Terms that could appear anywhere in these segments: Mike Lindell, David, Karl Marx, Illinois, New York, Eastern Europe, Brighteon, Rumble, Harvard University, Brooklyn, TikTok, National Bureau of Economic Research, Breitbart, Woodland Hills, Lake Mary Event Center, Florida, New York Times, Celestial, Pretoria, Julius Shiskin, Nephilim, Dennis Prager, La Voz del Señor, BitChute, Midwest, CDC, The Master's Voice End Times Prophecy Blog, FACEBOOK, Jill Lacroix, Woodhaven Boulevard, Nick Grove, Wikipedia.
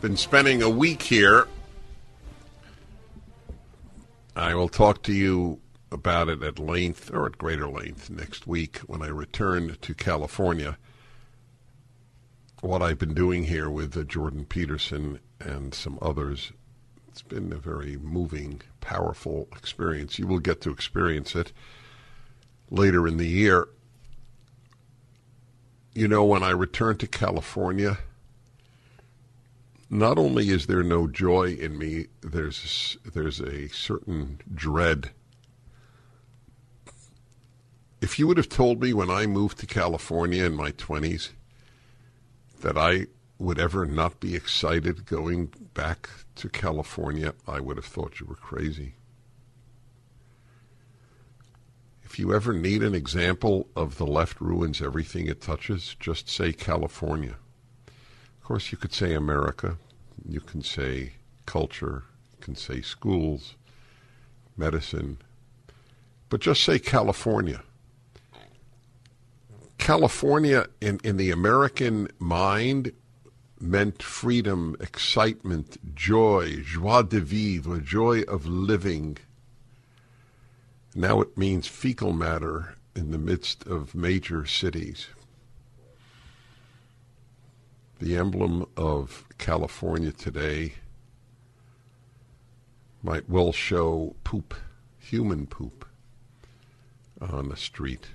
Been spending a week here. I will talk to you about it at length, or at greater length, next week when I return to California. What I've been doing here with Jordan Peterson and some others, it's been a very moving, powerful experience. You will get to experience it later in the year. You know, when I return to California, not only is there no joy in me, there's a certain dread. If you would have told me when I moved to California in my 20s that I would ever not be excited going back to California, I would have thought you were crazy. If you ever need an example of the left ruins everything it touches, just say California. Of course, you could say America. You can say culture. You can say schools, medicine. But just say California. California, in the American mind, meant freedom, excitement, joy, joie de vivre, joy of living. Now it means fecal matter in the midst of major cities. The emblem of California today might well show poop, human poop, on the street.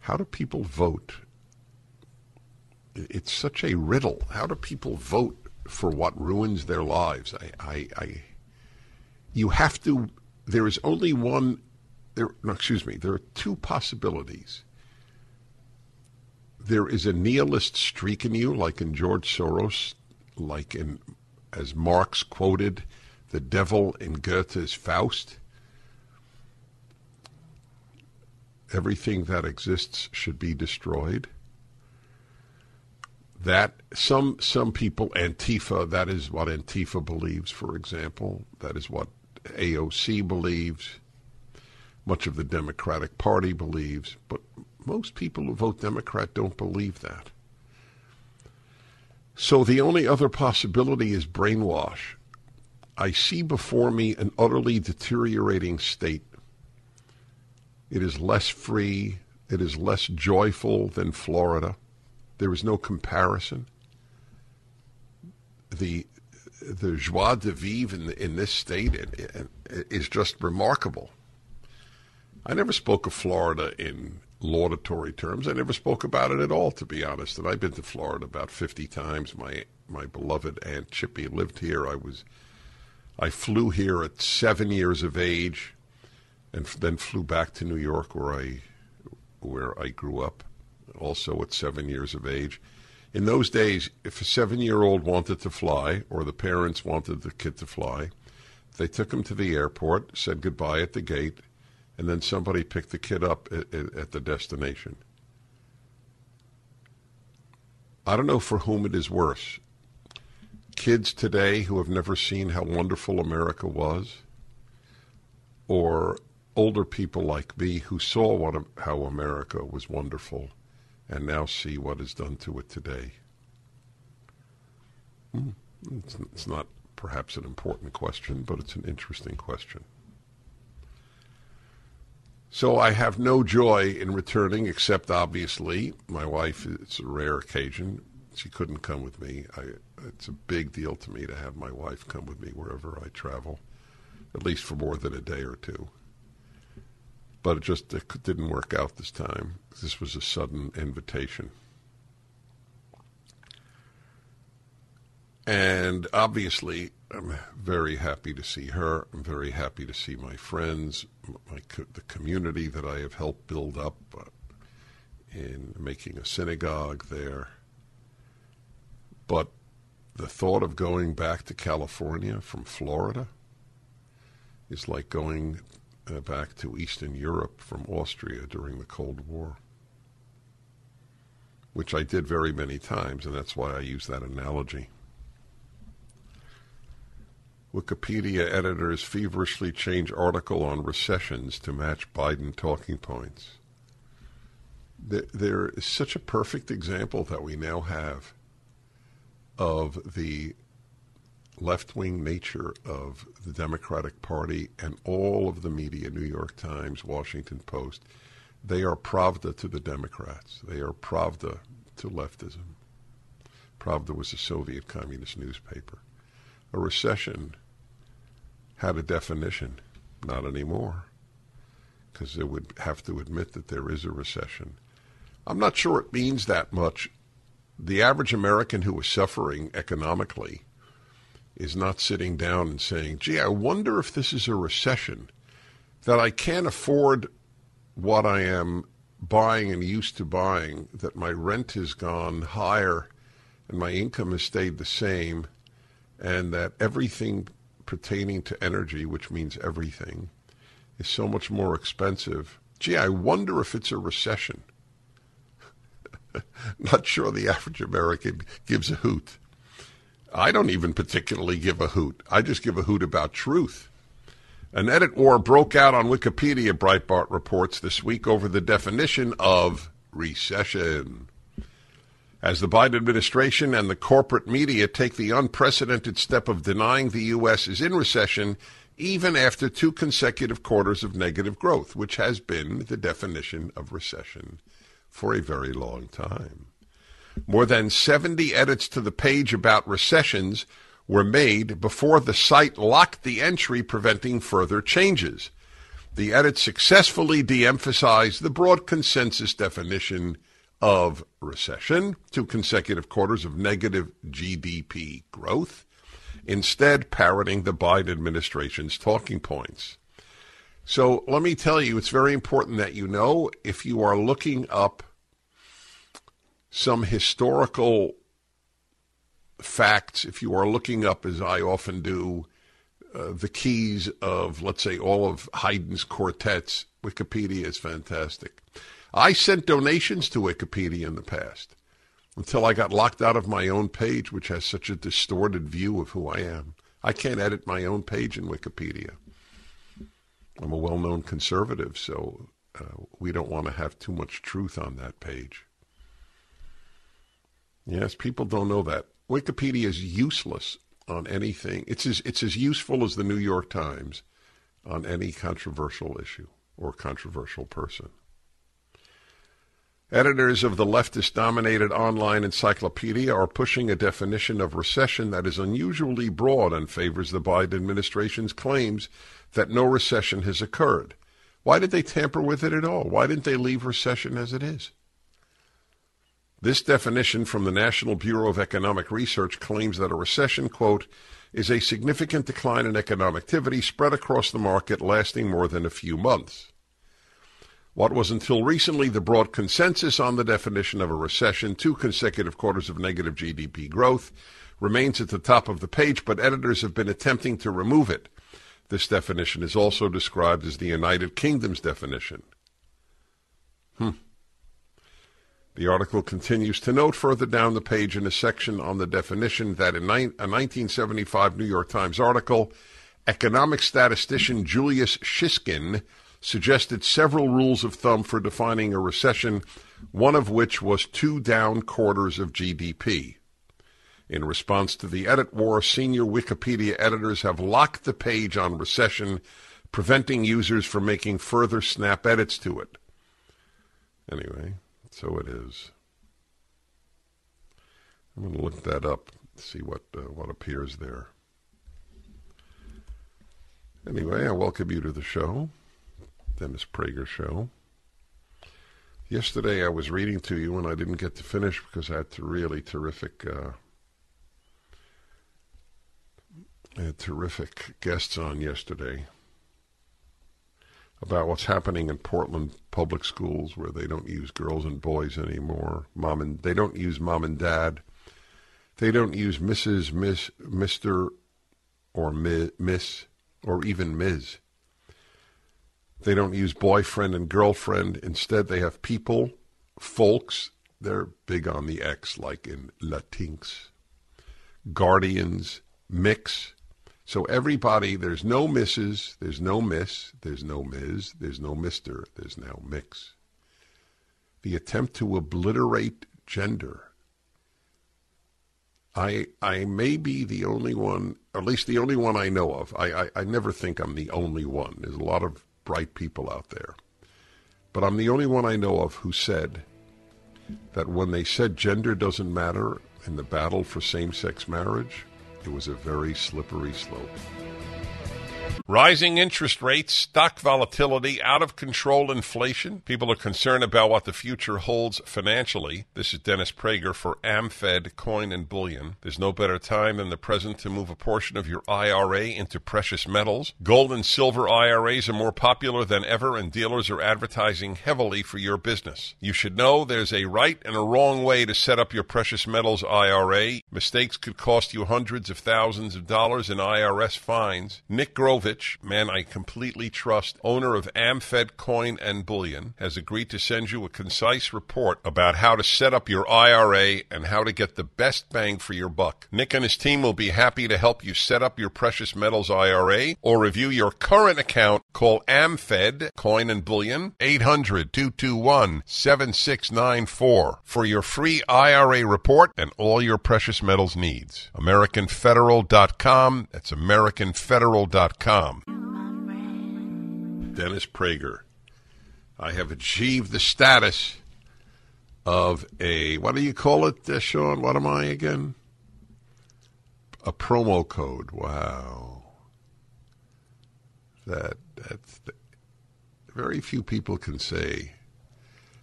How do people vote? It's such a riddle. How do people vote for what ruins their lives? You have to, there is only one, there are two possibilities. There is a nihilist streak in you, like in George Soros, like in, as Marx quoted, the devil in Goethe's Faust. Everything that exists should be destroyed. That some people, Antifa, that is what Antifa believes, for example. That is what AOC believes, much of the Democratic Party believes, but most people who vote Democrat don't believe that. So the only other possibility is brainwash. I see before me an utterly deteriorating state. It is less free, it is less joyful than Florida. There is no comparison. The joie de vivre in this state is just remarkable. I never spoke of Florida in laudatory terms. I never spoke about it at all, to be honest. And I've been to Florida about 50 times. My beloved Aunt Chippy lived here. I flew here at 7 years of age, and then flew back to New York, where I grew up, also at 7 years of age. In those days, if a 7-year-old wanted to fly, or the parents wanted the kid to fly, they took him to the airport, said goodbye at the gate, and then somebody picked the kid up at the destination. I don't know for whom it is worse. Kids today who have never seen how wonderful America was, or older people like me who saw how America was wonderful and now see what is done to it today. It's not perhaps an important question, but it's an interesting question. So I have no joy in returning, except obviously my wife. It's a rare occasion. She couldn't come with me. It's a big deal to me to have my wife come with me wherever I travel, at least for more than a day or two. But it didn't work out this time. This was a sudden invitation. And obviously, I'm very happy to see her. I'm very happy to see my friends, the community that I have helped build up in making a synagogue there. But the thought of going back to California from Florida is like going back to Eastern Europe from Austria during the Cold War, which I did very many times, and that's why I use that analogy. Wikipedia editors feverishly change article on recessions to match Biden talking points. There is such a perfect example that we now have of the left-wing nature of the Democratic Party and all of the media, New York Times, Washington Post. They are Pravda to the Democrats. They are Pravda to leftism. Pravda was a Soviet communist newspaper. A recession had a definition, not anymore, because they would have to admit that there is a recession. I'm not sure it means that much. The average American who is suffering economically is not sitting down and saying, gee, I wonder if this is a recession, that I can't afford what I am buying and used to buying, that my rent has gone higher and my income has stayed the same, and that everything pertaining to energy, which means everything, is so much more expensive. Gee, I wonder if it's a recession. Not sure the average American gives a hoot. I don't even particularly give a hoot. I just give a hoot about truth. An edit war broke out on Wikipedia, Breitbart reports, this week over the definition of recession, as the Biden administration and the corporate media take the unprecedented step of denying the U.S. is in recession even after two consecutive quarters of negative growth, which has been the definition of recession for a very long time. More than 70 edits to the page about recessions were made before the site locked the entry, preventing further changes. The edits successfully de-emphasized the broad consensus definition of recession, two consecutive quarters of negative GDP growth, instead parroting the Biden administration's talking points. So let me tell you, it's very important that you know, if you are looking up some historical facts, if you are looking up, as I often do, the keys of, let's say, all of Haydn's quartets, Wikipedia is fantastic. I sent donations to Wikipedia in the past until I got locked out of my own page, which has such a distorted view of who I am. I can't edit my own page in Wikipedia. I'm a well-known conservative, so we don't want to have too much truth on that page. Yes, people don't know that. Wikipedia is useless on anything. It's as useful as the New York Times on any controversial issue or controversial person. Editors of the leftist-dominated online encyclopedia are pushing a definition of recession that is unusually broad and favors the Biden administration's claims that no recession has occurred. Why did they tamper with it at all? Why didn't they leave recession as it is? This definition from the National Bureau of Economic Research claims that a recession, quote, is a significant decline in economic activity spread across the market lasting more than a few months. What was until recently the broad consensus on the definition of a recession, two consecutive quarters of negative GDP growth, remains at the top of the page, but editors have been attempting to remove it. This definition is also described as the United Kingdom's definition. The article continues to note further down the page in a section on the definition that in a 1975 New York Times article, economic statistician Julius Shiskin suggested several rules of thumb for defining a recession, one of which was two down quarters of GDP. In response to the edit war, senior Wikipedia editors have locked the page on recession, preventing users from making further snap edits to it. Anyway, so it is. I'm going to look that up, see what appears there. Anyway, I welcome you to the show, Dennis Prager Show. Yesterday I was reading to you and I didn't get to finish because I had terrific guests on yesterday about what's happening in Portland public schools where they don't use girls and boys anymore. They don't use mom and dad. They don't use Mrs., Miss, Mr., or Miss, or even Ms. They don't use boyfriend and girlfriend. Instead, they have people, folks. They're big on the X, like in Latinx. Guardians, mix. So everybody, there's no Mrs., there's no Miss, there's no Ms., there's no Mr., there's now mix. The attempt to obliterate gender. I may be the only one, or at least the only one I know of. I never think I'm the only one. There's a lot of bright people out there. But I'm the only one I know of who said that when they said gender doesn't matter in the battle for same-sex marriage, it was a very slippery slope. Rising interest rates, stock volatility, out-of-control inflation. People are concerned about what the future holds financially. This is Dennis Prager for AmFed Coin and Bullion. There's no better time than the present to move a portion of your IRA into precious metals. Gold and silver IRAs are more popular than ever, and dealers are advertising heavily for your business. You should know there's a right and a wrong way to set up your precious metals IRA. Mistakes could cost you hundreds of thousands of dollars in IRS fines. Nick Grove, man I completely trust, owner of AmFed Coin and Bullion, has agreed to send you a concise report about how to set up your IRA and how to get the best bang for your buck. Nick and his team will be happy to help you set up your precious metals IRA or review your current account. Call AmFed Coin and Bullion 800-221-7694 for your free IRA report and all your precious metals needs. AmericanFederal.com. That's AmericanFederal.com. Dennis Prager. I have achieved the status of a, what do you call it, Sean? What am I again? A promo code. Wow. That's very few people can say.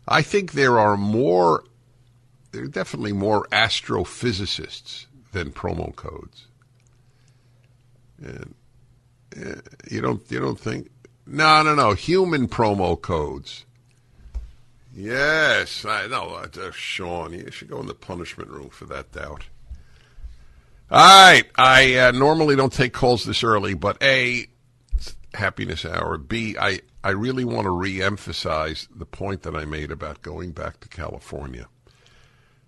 I think there are definitely more astrophysicists than promo codes. And You don't think? No. Human promo codes. Yes, I know. Sean, you should go in the punishment room for that doubt. All right. I normally don't take calls this early, but A, it's happiness hour. B, I really want to reemphasize the point that I made about going back to California.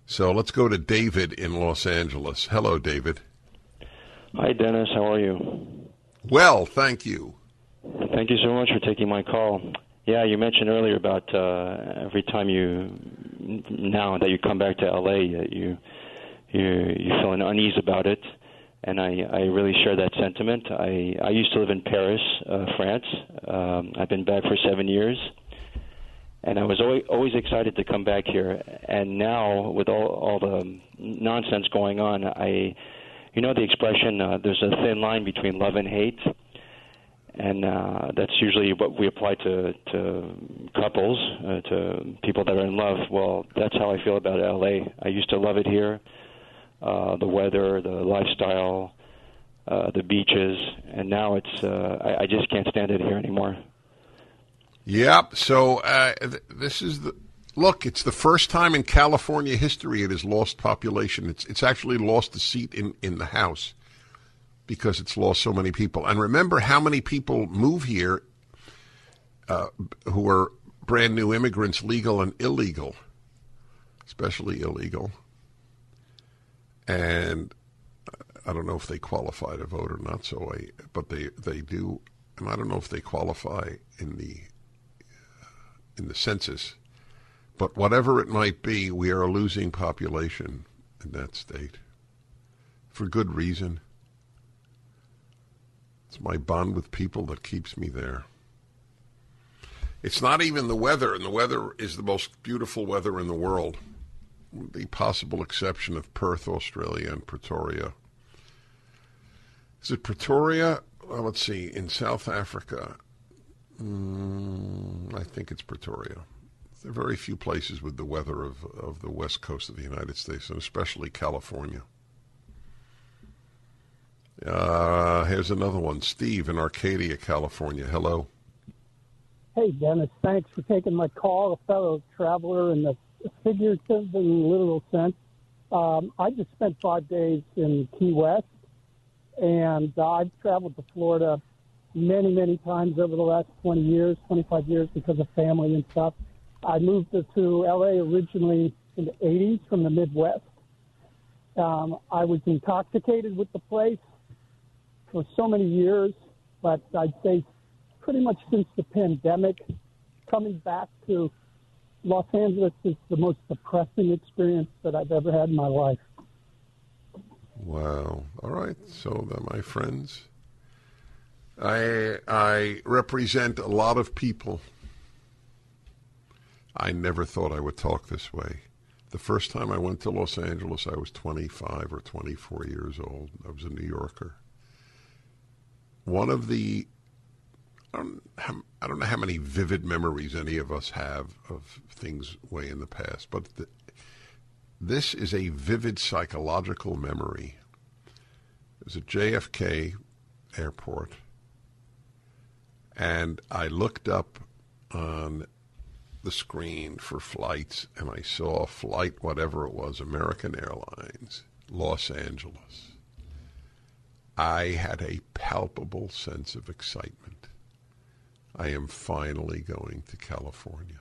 So let's go to David in Los Angeles. Hello, David. Hi, Dennis. How are you? Well, thank you. Thank you so much for taking my call. Yeah, you mentioned earlier about every time you come back to LA, you feel an unease about it, and I really share that sentiment. I used to live in Paris, France. I've been back for 7 years, and I was always excited to come back here. And now, with all the nonsense going on, you know the expression, there's a thin line between love and hate, and that's usually what we apply to couples, to people that are in love. Well, that's how I feel about L.A. I used to love it here, the weather, the lifestyle, the beaches, and now it's I just can't stand it here anymore. Yep, so this is the... Look, it's the first time in California history it has lost population. It's actually lost a seat in the House because it's lost so many people. And remember how many people move here who are brand new immigrants, legal and illegal, especially illegal. And I don't know if they qualify to vote or not, but they do. And I don't know if they qualify in the census. But whatever it might be, we are losing population in that state for good reason. It's my bond with people that keeps me there. It's not even the weather, and the weather is the most beautiful weather in the world, with the possible exception of Perth, Australia, and Pretoria. Is it Pretoria? Well, let's see, in South Africa. I think it's Pretoria. There are very few places with the weather of the west coast of the United States, and especially California. Here's another one. Steve in Arcadia, California. Hello. Hey, Dennis, thanks for taking my call, a fellow traveler in the figurative and literal sense. I just spent 5 days in Key West, and I've traveled to Florida many, many times over the last 20 years, 25 years because of family and stuff. I moved to L.A. originally in the 80s from the Midwest. I was intoxicated with the place for so many years, but I'd say pretty much since the pandemic, coming back to Los Angeles is the most depressing experience that I've ever had in my life. Wow. All right. So, my friends, I represent a lot of people. I never thought I would talk this way. The first time I went to Los Angeles, I was 25 or 24 years old. I was a New Yorker. One of the, I don't know how many vivid memories any of us have of things way in the past, but this is a vivid psychological memory. It was at JFK Airport, and I looked up on the screen for flights, and I saw flight, whatever it was, American Airlines, Los Angeles. I had a palpable sense of excitement. I am finally going to California.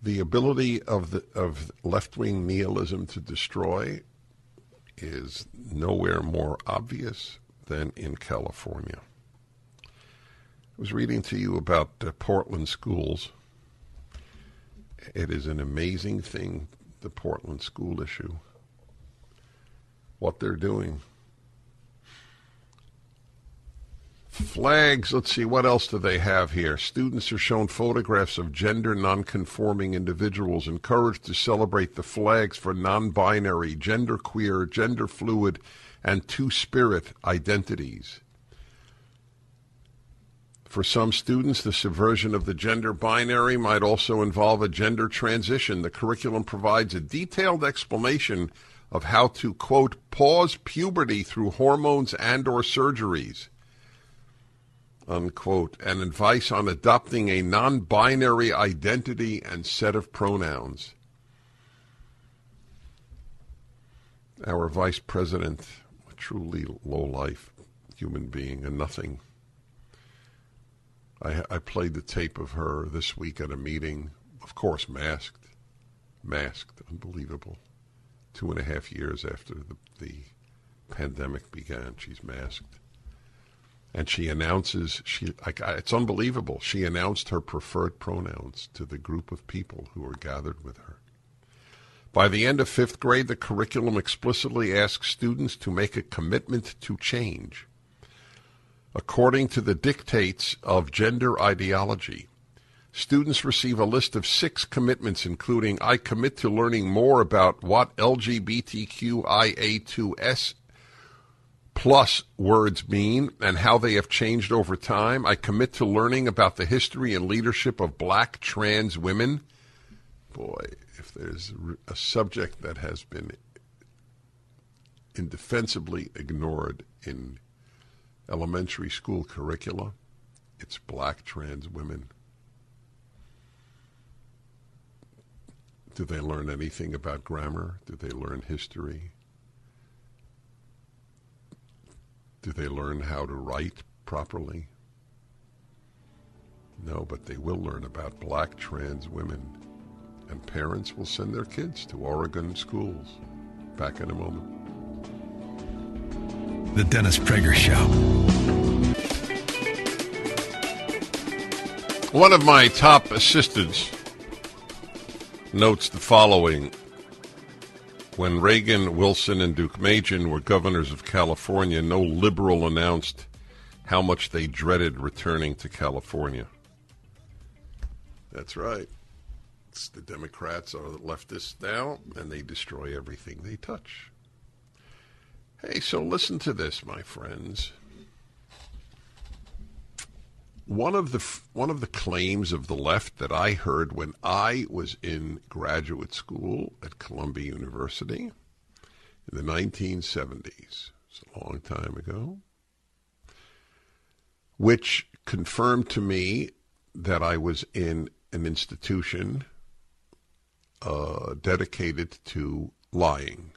The ability of left-wing nihilism to destroy is nowhere more obvious than in California. I was reading to you about Portland schools. It is an amazing thing, the Portland school issue, what they're doing. Flags, let's see, what else do they have here? Students are shown photographs of gender nonconforming individuals, encouraged to celebrate the flags for non-binary, genderqueer, gender fluid, and two-spirit identities. For some students, the subversion of the gender binary might also involve a gender transition. The curriculum provides a detailed explanation of how to, quote, pause puberty through hormones and or surgeries, unquote, and advice on adopting a non-binary identity and set of pronouns. Our vice president, a truly low-life human being, a nothing. I played the tape of her this week at a meeting, of course, masked, unbelievable. 2.5 years after the pandemic began, she's masked. And she announces, it's unbelievable, she announced her preferred pronouns to the group of people who were gathered with her. By the end of 5th grade, the curriculum explicitly asks students to make a commitment to change according to the dictates of gender ideology. Students receive a list of 6 commitments, including, I commit to learning more about what LGBTQIA2S plus words mean and how they have changed over time. I commit to learning about the history and leadership of black trans women. Boy, if there's a subject that has been indefensibly ignored in elementary school curricula, it's black trans women. Do they learn anything about grammar? Do they learn history? Do they learn how to write properly? No, but they will learn about black trans women, and parents will send their kids to Oregon schools. Back in a moment. The Dennis Prager Show. One of my top assistants notes the following. When Reagan, Wilson, and Duke-Majan were governors of California, no liberal announced how much they dreaded returning to California. That's right. It's the Democrats are the leftists now, and they destroy everything they touch. Hey, so listen to this, my friends. One of the claims of the left that I heard when I was in graduate school at Columbia University in the 1970s, it's a long time ago, which confirmed to me that I was in an institution dedicated to lying.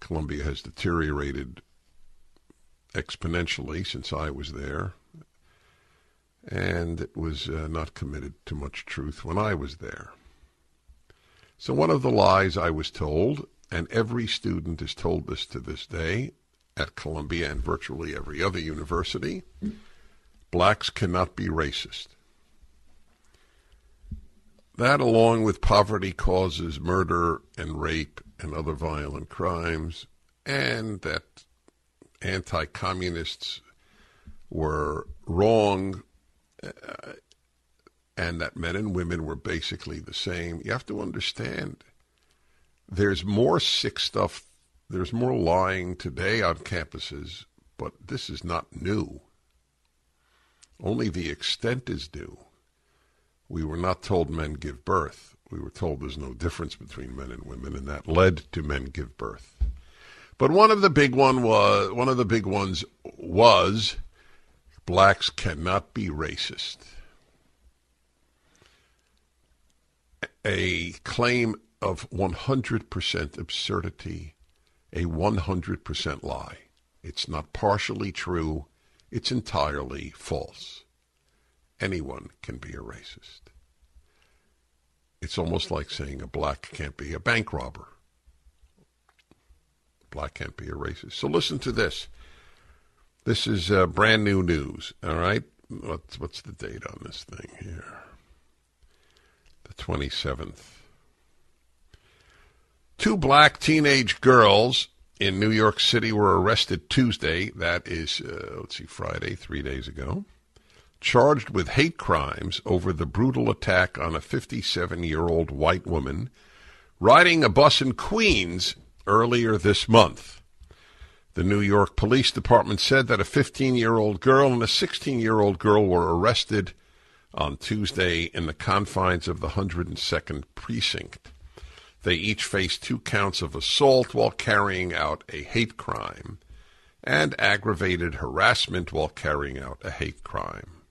Columbia has deteriorated exponentially since I was there. And it was not committed to much truth when I was there. So one of the lies I was told, and every student is told this to this day, at Columbia and virtually every other university, blacks cannot be racist. That, along with poverty, causes murder and rape and other violent crimes, and that anti-communists were wrong, and that men and women were basically the same. You have to understand, there's more sick stuff, there's more lying today on campuses, but this is not new. Only the extent is new. We were not told men give birth. We were told there's no difference between men and women, and that led to men give birth. But one of the big ones was blacks cannot be racist. A claim of 100% absurdity, a 100% lie. It's not partially true. It's entirely false. Anyone can be a racist. It's almost like saying a black can't be a bank robber. A black can't be a racist. So listen to this. This is brand new news, all right? What's the date on this thing here? The 27th. Two black teenage girls in New York City were arrested Tuesday. That is, Friday, 3 days ago. Charged with hate crimes over the brutal attack on a 57-year-old white woman riding a bus in Queens earlier this month. The New York Police Department said that a 15-year-old girl and a 16-year-old girl were arrested on Tuesday in the confines of the 102nd Precinct. They each faced two counts of assault while carrying out a hate crime and aggravated harassment while carrying out a hate crime.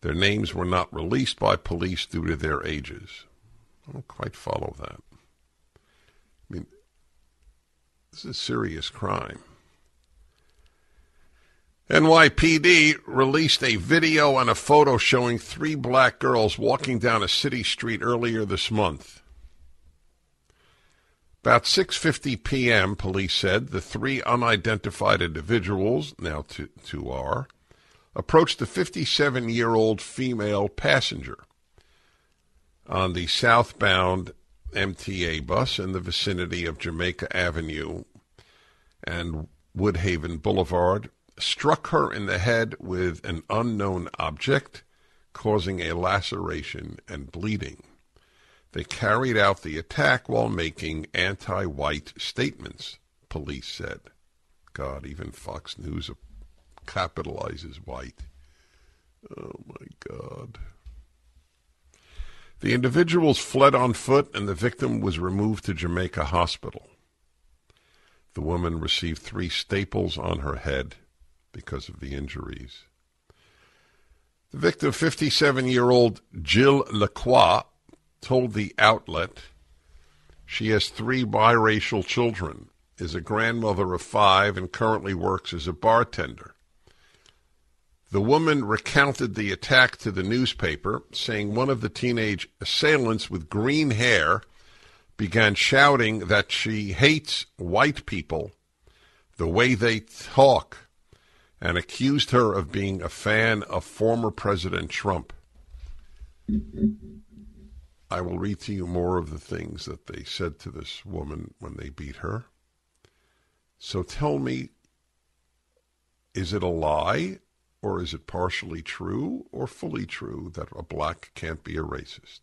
Their names were not released by police due to their ages. I don't quite follow that. I mean, this is a serious crime. NYPD released a video and a photo showing three black girls walking down a city street earlier this month. About 6:50 p.m., police said, the three unidentified individuals, now two are, approached the 57-year-old female passenger on the southbound MTA bus in the vicinity of Jamaica Avenue and Woodhaven Boulevard, struck her in the head with an unknown object, causing a laceration and bleeding. They carried out the attack while making anti-white statements, police said. God, even Fox News capitalizes white. Oh, my God. The individuals fled on foot, and the victim was removed to Jamaica Hospital. The woman received three staples on her head because of the injuries. The victim, 57-year-old Jill Lacroix, told the outlet she has three biracial children, is a grandmother of five, and currently works as a bartender. The woman recounted the attack to the newspaper, saying one of the teenage assailants with green hair began shouting that she hates white people, the way they talk, and accused her of being a fan of former President Trump. I will read to you more of the things that they said to this woman when they beat her. So tell me, is it a lie, or is it partially true or fully true that a black can't be a racist?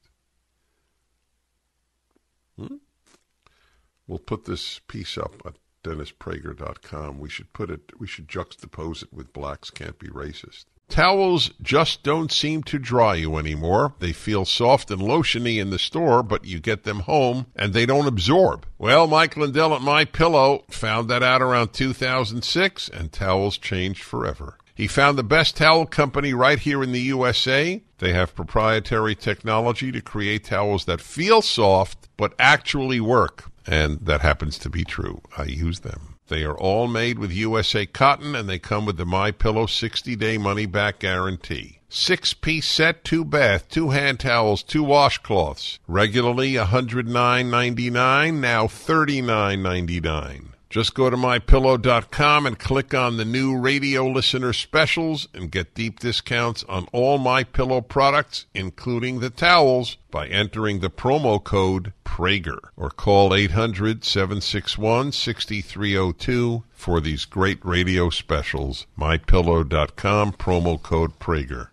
We'll put this piece up at DennisPrager.com. We should juxtapose it with blacks can't be racist. Towels just don't seem to dry you anymore. They feel soft and lotiony in the store, but you get them home and they don't absorb. Well, Mike Lindell at MyPillow found that out around 2006, and towels changed forever. He found the best towel company right here in the USA. They have proprietary technology to create towels that feel soft but actually work, and that happens to be true. I use them. They are all made with USA cotton, and they come with the MyPillow 60-day money-back guarantee. 6-piece set, 2-bath, 2 hand towels, 2 washcloths. Regularly $109.99, now $39.99. Just go to MyPillow.com and click on the new radio listener specials and get deep discounts on all MyPillow products, including the towels, by entering the promo code Prager, or call 800-761-6302 for these great radio specials. MyPillow.com, promo code Prager.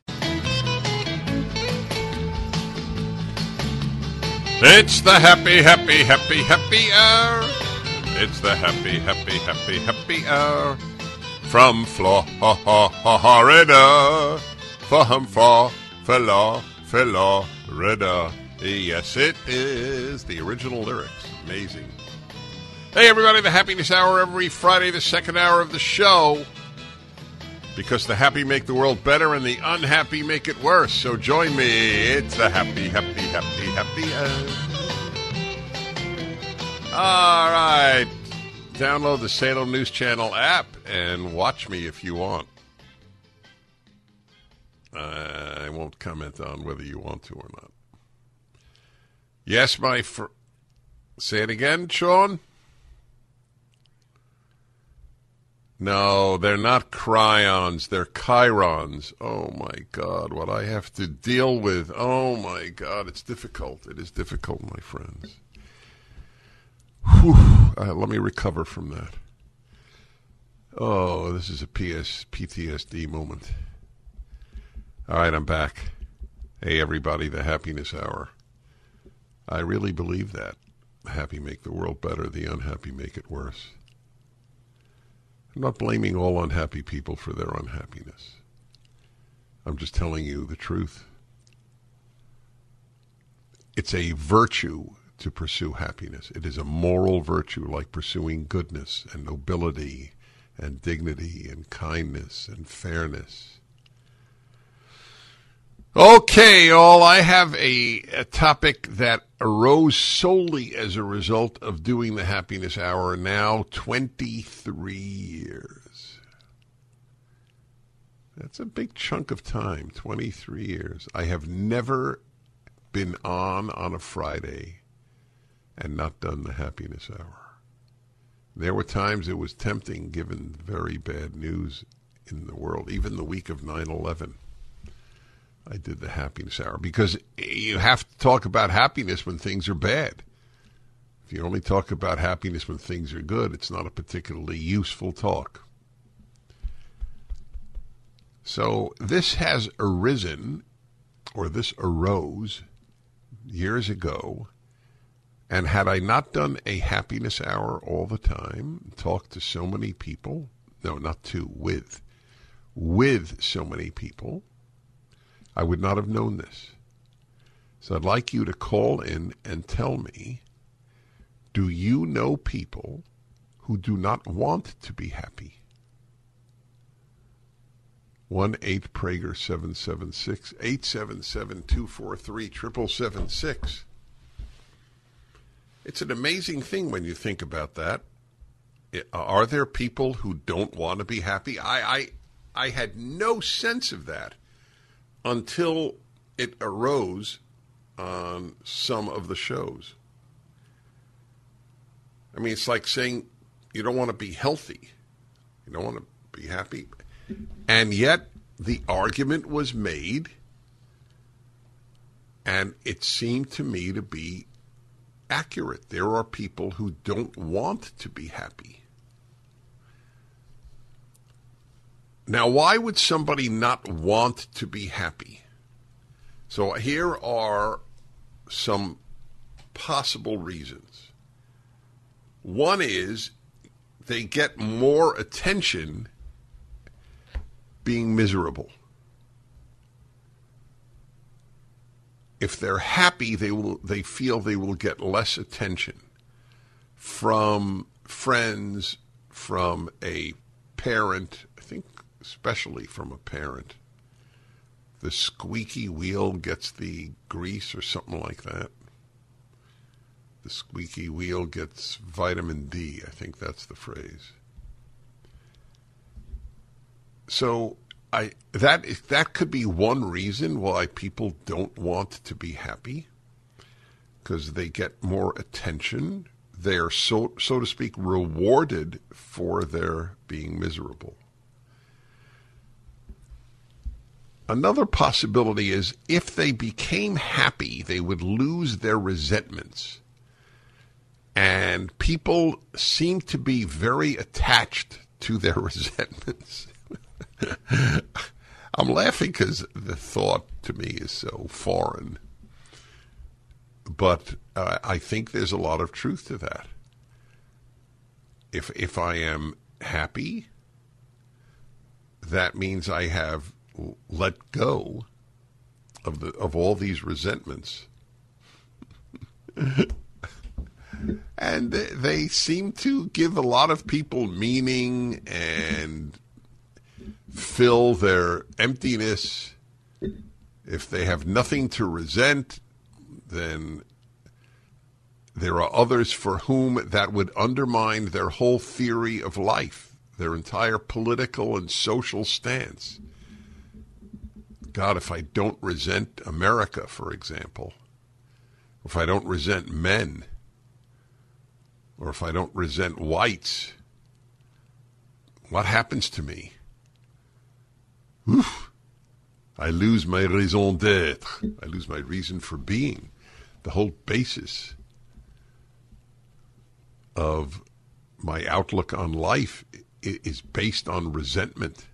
It's the happy, happy, happy, happy hour. It's the happy, happy, happy, happy hour from Florida, Florida. Yes, it is. The original lyrics. Amazing. Hey, everybody, the happiness hour every Friday, the second hour of the show, because the happy make the world better and the unhappy make it worse. So join me. It's the happy, happy, happy, happy hour. All right, download the Salem News Channel app and watch me if you want. I won't comment on whether you want to or not. Yes, my friend. Say it again, Sean? No, they're not cryons, they're chyrons. Oh, my God, what I have to deal with. Oh, my God, it's difficult. It is difficult, my friends. Let me recover from that. Oh, this is a PTSD moment. All right, I'm back. Hey, everybody, the happiness hour. I really believe that. The happy make the world better, the unhappy make it worse. I'm not blaming all unhappy people for their unhappiness. I'm just telling you the truth. It's a virtue to pursue happiness. It is a moral virtue, like pursuing goodness and nobility and dignity and kindness and fairness. Okay, all, I have a topic that arose solely as a result of doing the Happiness Hour now 23 years. That's a big chunk of time, 23 years. I have never been on a Friday and not done the happiness hour. There were times it was tempting, given very bad news in the world. Even the week of 9/11, I did the happiness hour, because you have to talk about happiness when things are bad. If you only talk about happiness when things are good, it's not a particularly useful talk. So this has arisen, or this arose years ago. And had I not done a happiness hour all the time, talked to so many people, no, not to, with so many people, I would not have known this. So I'd like you to call in and tell me, do you know people who do not want to be happy? 1-8-PRAGER-776, 877-243-7776. It's an amazing thing when you think about that. Are there people who don't want to be happy? I had no sense of that until it arose on some of the shows. I mean, it's like saying you don't want to be healthy. You don't want to be happy. And yet the argument was made, And it seemed to me to be accurate. There are people who don't want to be happy. Now, why would somebody not want to be happy? So here are some possible reasons. One is they get more attention being miserable. If they're happy, they feel they will get less attention from friends, from a parent, I think especially from a parent. The squeaky wheel gets the grease or something like that. The squeaky wheel gets vitamin D. I think that's the phrase. So that could be one reason why people don't want to be happy, because they get more attention. They are, so to speak, rewarded for their being miserable. Another possibility is if they became happy, they would lose their resentments. And people seem to be very attached to their resentments. I'm laughing because the thought to me is so foreign. But I think there's a lot of truth to that. If I am happy, that means I have let go of all these resentments. And they seem to give a lot of people meaning and fill their emptiness. If they have nothing to resent, then there are others for whom that would undermine their whole theory of life, their entire political and social stance. God, if I don't resent America, for example, if I don't resent men, or if I don't resent whites, what happens to me? Oof. I lose my raison d'être. I lose my reason for being. The whole basis of my outlook on life is based on resentment.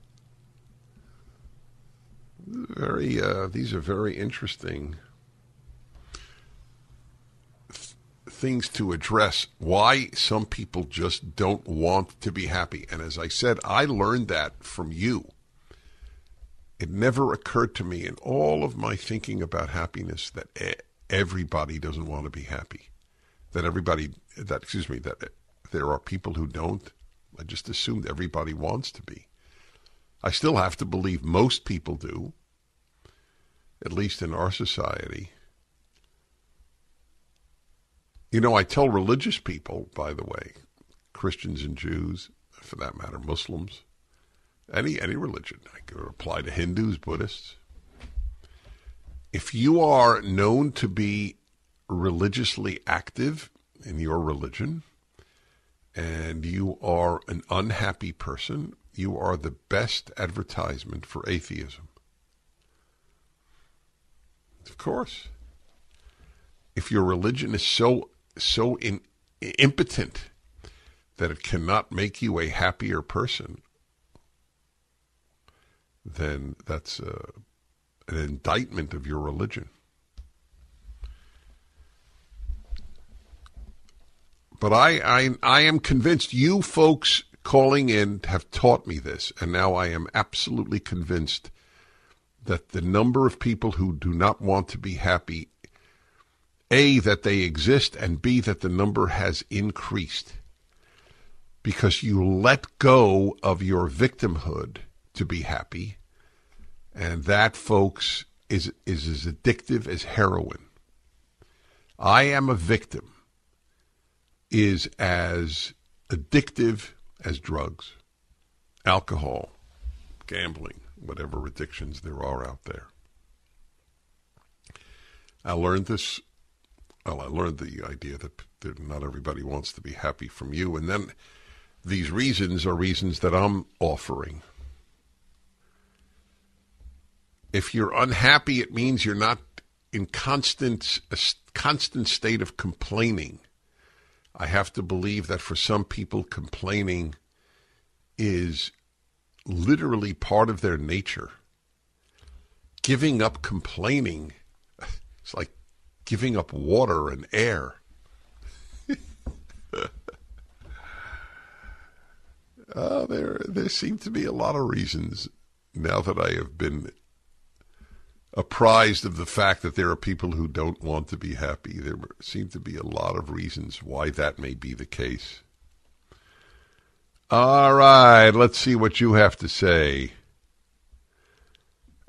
These are very interesting things to address. Why some people just don't want to be happy. And as I said, I learned that from you. It never occurred to me in all of my thinking about happiness that everybody doesn't want to be happy. That there are people who don't. I just assumed everybody wants to be. I still have to believe most people do, at least in our society. You know, I tell religious people, by the way, Christians and Jews, for that matter, Muslims, any religion, I could apply to Hindus, Buddhists. If you are known to be religiously active in your religion and you are an unhappy person, you are the best advertisement for atheism. Of course. If your religion is so impotent that it cannot make you a happier person, then that's an indictment of your religion. But I am convinced you folks calling in have taught me this, and now I am absolutely convinced that the number of people who do not want to be happy, A, that they exist, and B, that the number has increased because you let go of your victimhood to be happy, and that, folks, is as addictive as heroin. I am a victim is as addictive as drugs, alcohol, gambling, whatever addictions there are out there. I learned this. Well, I learned the idea that not everybody wants to be happy from you. And then these reasons are reasons that I'm offering. If you're unhappy, it means you're not in constant state of complaining. I have to believe that for some people, complaining is literally part of their nature. Giving up complaining, it's like giving up water and air. There seem to be a lot of reasons now that I have been apprised of the fact that there are people who don't want to be happy. There seem to be a lot of reasons why that may be the case. All right, let's see what you have to say.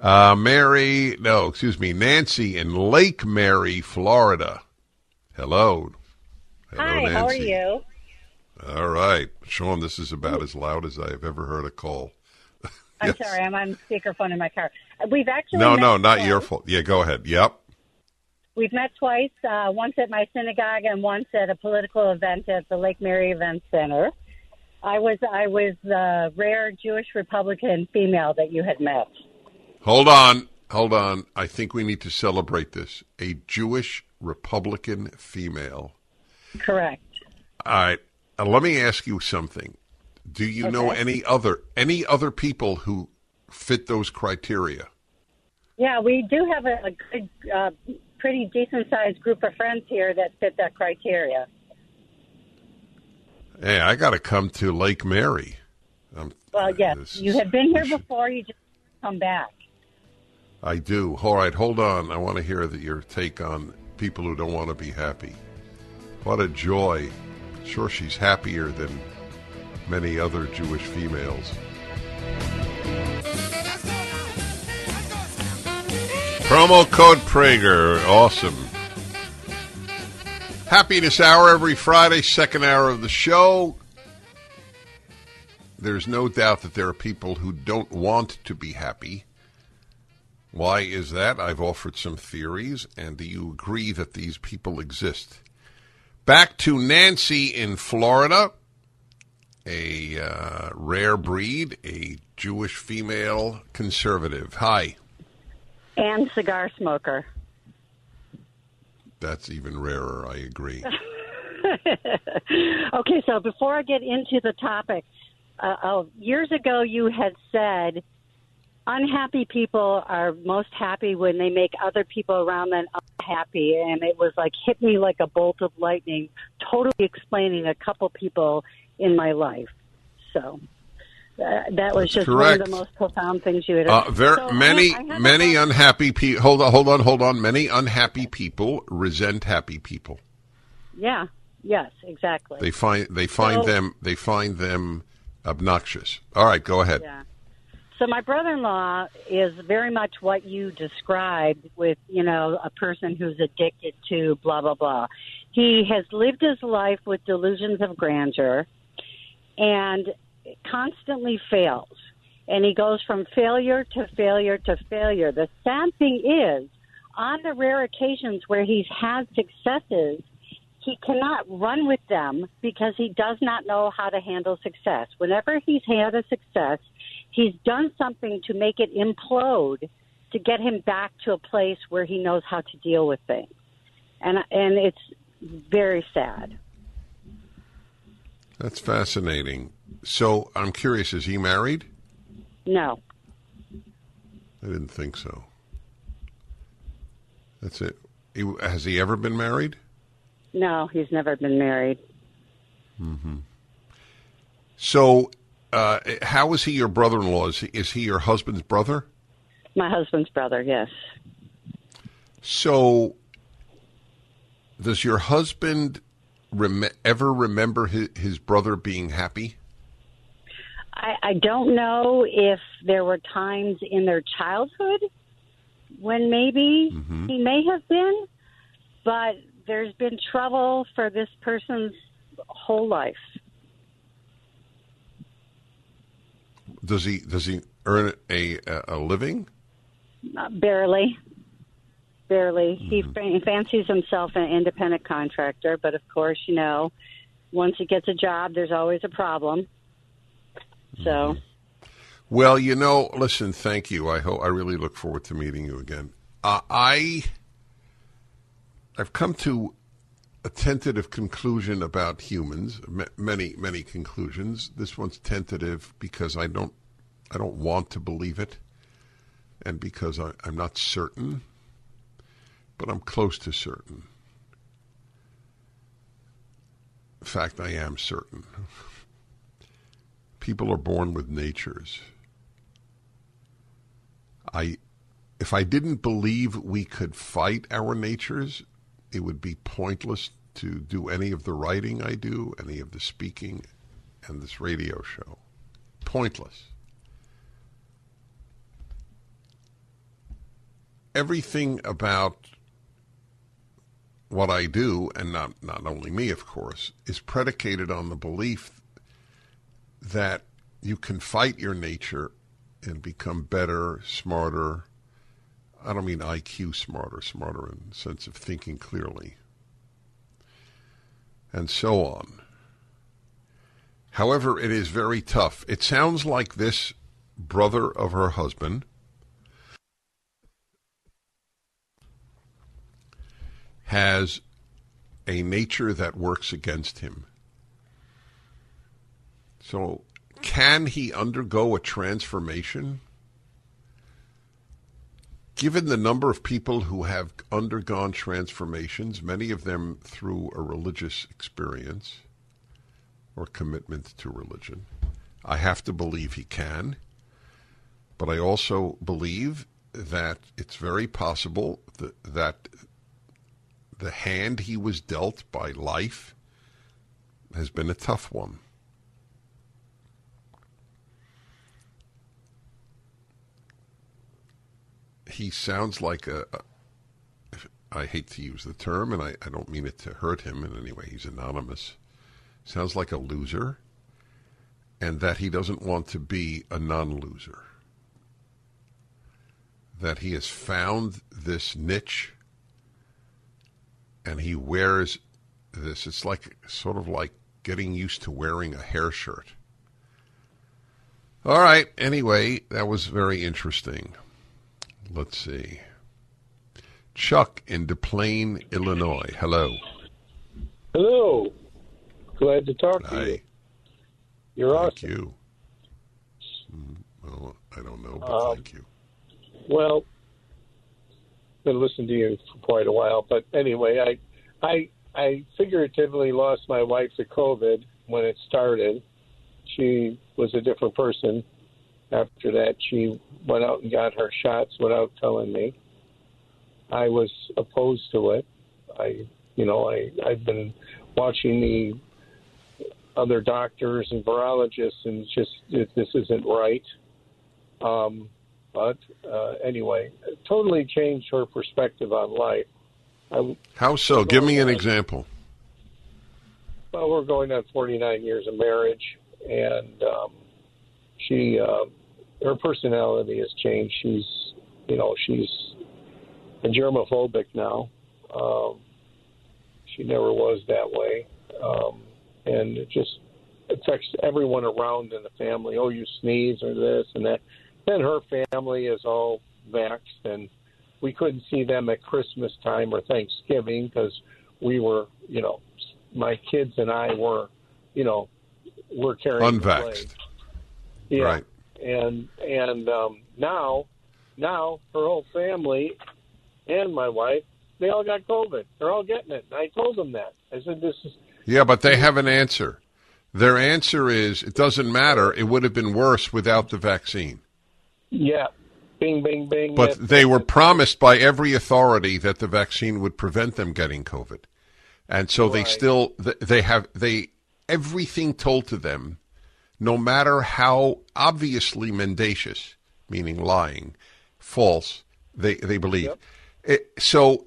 Nancy in Lake Mary, Florida. Hello. Hi, Nancy. How are you? All right. Sean, this is about as loud as I've ever heard a call. Yes. I'm sorry, I'm on speakerphone in my car. We've actually met not twice. Your fault. Yeah, go ahead. Yep. We've met twice, once at my synagogue and once at a political event at the Lake Mary Event Center. I was the rare Jewish Republican female that you had met. Hold on. I think we need to celebrate this. A Jewish Republican female. Correct. All right. Let me ask you something. Do you know any other people who fit those criteria? Yeah, we do have a good, pretty decent-sized group of friends here that fit that criteria. Hey, I got to come to Lake Mary. You have been here before. You just come back. I do. All right, hold on. I want to hear your take on people who don't want to be happy. What a joy. Sure, she's happier than many other Jewish females. Promo code Prager. Awesome. Happiness Hour every Friday, second hour of the show. There's no doubt that there are people who don't want to be happy. Why is that? I've offered some theories, and do you agree that these people exist? Back to Nancy in Florida, a rare breed, a Jewish female conservative. Hi. And cigar smoker. That's even rarer, I agree. Okay, so before I get into the topic, years ago you had said unhappy people are most happy when they make other people around them unhappy. And it was like, hit me like a bolt of lightning, totally explaining a couple people in my life. So that was just correct. One of the most profound things you had ever. Many unhappy people. Hold on. Many unhappy people resent happy people. Yeah. Yes, exactly. They find them obnoxious. All right, go ahead. Yeah. So my brother-in-law is very much what you described with, a person who's addicted to blah, blah, blah. He has lived his life with delusions of grandeur and constantly fails. And he goes from failure to failure to failure. The sad thing is, on the rare occasions where he's had successes, he cannot run with them because he does not know how to handle success. Whenever he's had a success, he's done something to make it implode to get him back to a place where he knows how to deal with things. And it's very sad. That's fascinating. So I'm curious, is he married? No. I didn't think so. That's it. Has he ever been married? No, he's never been married. Mm-hmm. So... how is he your brother-in-law? Is he your husband's brother? My husband's brother, yes. So does your husband ever remember his brother being happy? I don't know if there were times in their childhood when maybe he may have been, but there's been trouble for this person's whole life. Does he earn a living? Barely. Mm-hmm. He fancies himself an independent contractor, but of course, once he gets a job, there's always a problem. So, well, listen. Thank you. I really look forward to meeting you again. I I've come to a tentative conclusion about humans, many conclusions. This one's tentative because I don't want to believe it, and because I'm not certain, but I'm close to certain. In fact, I am certain. People are born with natures. If I didn't believe we could fight our natures, it would be pointless to do any of the writing I do, any of the speaking, and this radio show. Pointless. Everything about what I do, and not only me, of course, is predicated on the belief that you can fight your nature and become better, smarter. I don't mean IQ smarter in the sense of thinking clearly, and so on. However, it is very tough. It sounds like this brother of her husband has a nature that works against him. So can he undergo a transformation? Given the number of people who have undergone transformations, many of them through a religious experience or commitment to religion, I have to believe he can. But I also believe that it's very possible that the hand he was dealt by life has been a tough one. He sounds like I hate to use the term, and I don't mean it to hurt him in any way. He's anonymous. Sounds like a loser, and that he doesn't want to be a non-loser. That he has found this niche, and he wears this. It's like sort of like getting used to wearing a hair shirt. All right. Anyway, that was very interesting. Let's see. Chuck in DuPlain, Illinois. Hello. Hello. Glad to talk to you. Thank awesome. You. Well, I don't know, but thank you. Well, been listening to you for quite a while, but anyway, I figuratively lost my wife to COVID when it started. She was a different person. After that, she went out and got her shots without telling me. I was opposed to it. I've been watching the other doctors and virologists, and just this isn't right. But anyway, it totally changed her perspective on life. How so? Give me an example. Well, we're going on 49 years of marriage, and she her personality has changed. She's a germophobic now. She never was that way, and it just affects everyone around in the family. Oh, you sneeze or this and that. Then her family is all vaxxed, and we couldn't see them at Christmas time or Thanksgiving because we were, my kids and I were, we're carrying unvaxxed. Yeah. Right. And now her whole family and my wife, they all got COVID. They're all getting it. And I told them that. I said, this is... Yeah, but they have an answer. Their answer is, it doesn't matter. It would have been worse without the vaccine. Yeah. Bing, bing, bing. But they were promised by every authority that the vaccine would prevent them getting COVID. And so they still, they have everything told to them, no matter how obviously mendacious, meaning lying, false, they believe. Yep. So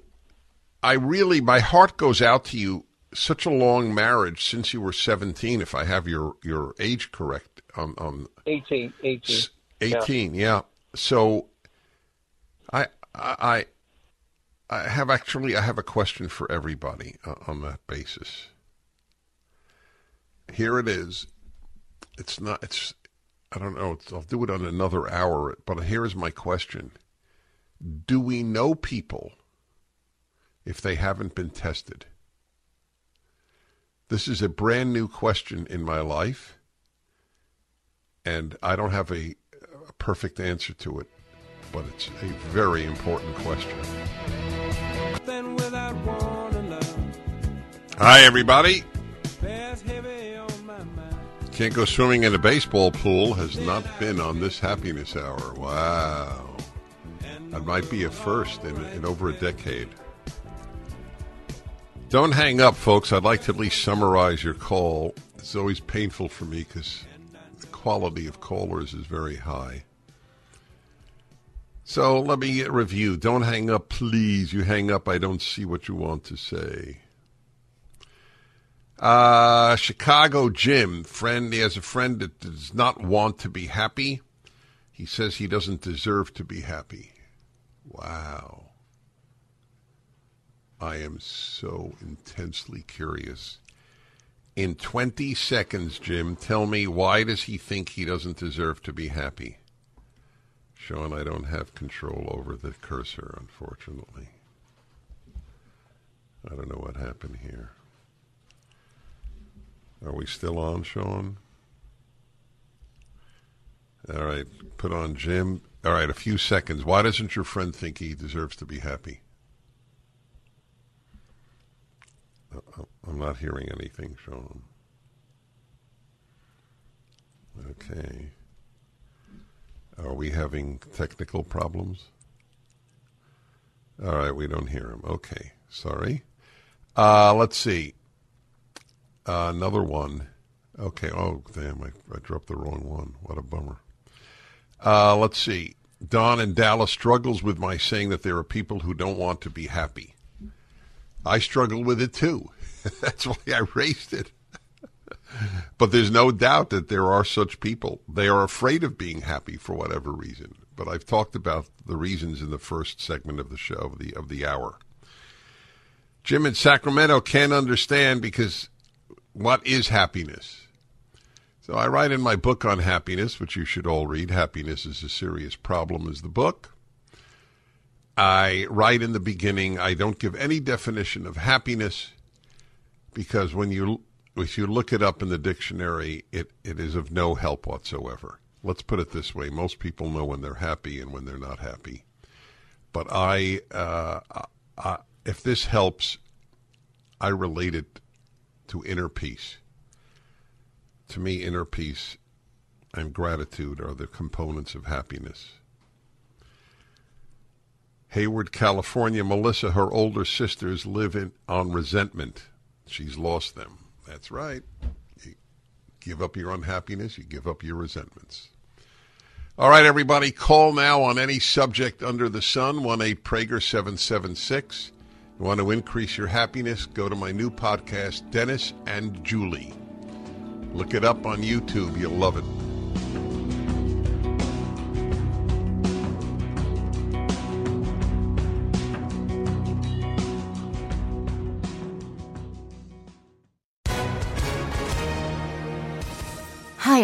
my heart goes out to you. Such a long marriage since you were 17, if I have your age correct. 18, yeah. So I have a question for everybody on that basis. Here it is. I don't know. I'll do it on another hour, but here is my question. Do we know people if they haven't been tested? This is a brand new question in my life, and I don't have a perfect answer to it, but it's a very important question. Hi, everybody. Can't go swimming in a baseball pool has not been on this happiness hour. Wow. That might be a first in over a decade. Don't hang up, folks. I'd like to at least summarize your call. It's always painful for me because the quality of callers is very high. So let me review. Don't hang up, please. You hang up, I don't see what you want to say. Chicago Jim, friend. He has a friend that does not want to be happy. He says he doesn't deserve to be happy. Wow. I am so intensely curious. In 20 seconds, Jim, tell me, why does he think he doesn't deserve to be happy? Sean, I don't have control over the cursor, unfortunately. I don't know what happened here. Are we still on, Sean? All right, put on Jim. All right, a few seconds. Why doesn't your friend think he deserves to be happy? I'm not hearing anything, Sean. Okay. Are we having technical problems? All right, we don't hear him. Okay, sorry. Let's see. Another one. Okay, oh, damn, I dropped the wrong one. What a bummer. Let's see. Don in Dallas struggles with my saying that there are people who don't want to be happy. I struggle with it too. That's why I raised it. But there's no doubt that there are such people. They are afraid of being happy for whatever reason. But I've talked about the reasons in the first segment of the show, of the hour. Jim in Sacramento can't understand because what is happiness? So I write in my book on happiness, which you should all read. Happiness is a Serious Problem is the book. I write in the beginning, I don't give any definition of happiness because if you look it up in the dictionary, it is of no help whatsoever. Let's put it this way. Most people know when they're happy and when they're not happy. But I if this helps, I relate it to inner peace. To me, inner peace and gratitude are the components of happiness. Hayward, California, Melissa, her older sisters live on resentment. She's lost them. That's right. You give up your unhappiness, you give up your resentments. All right, everybody, call now on any subject under the sun, 1-8-PRAGER-776. You want to increase your happiness? Go to my new podcast, Dennis and Julie. Look it up on YouTube. You'll love it. Hi,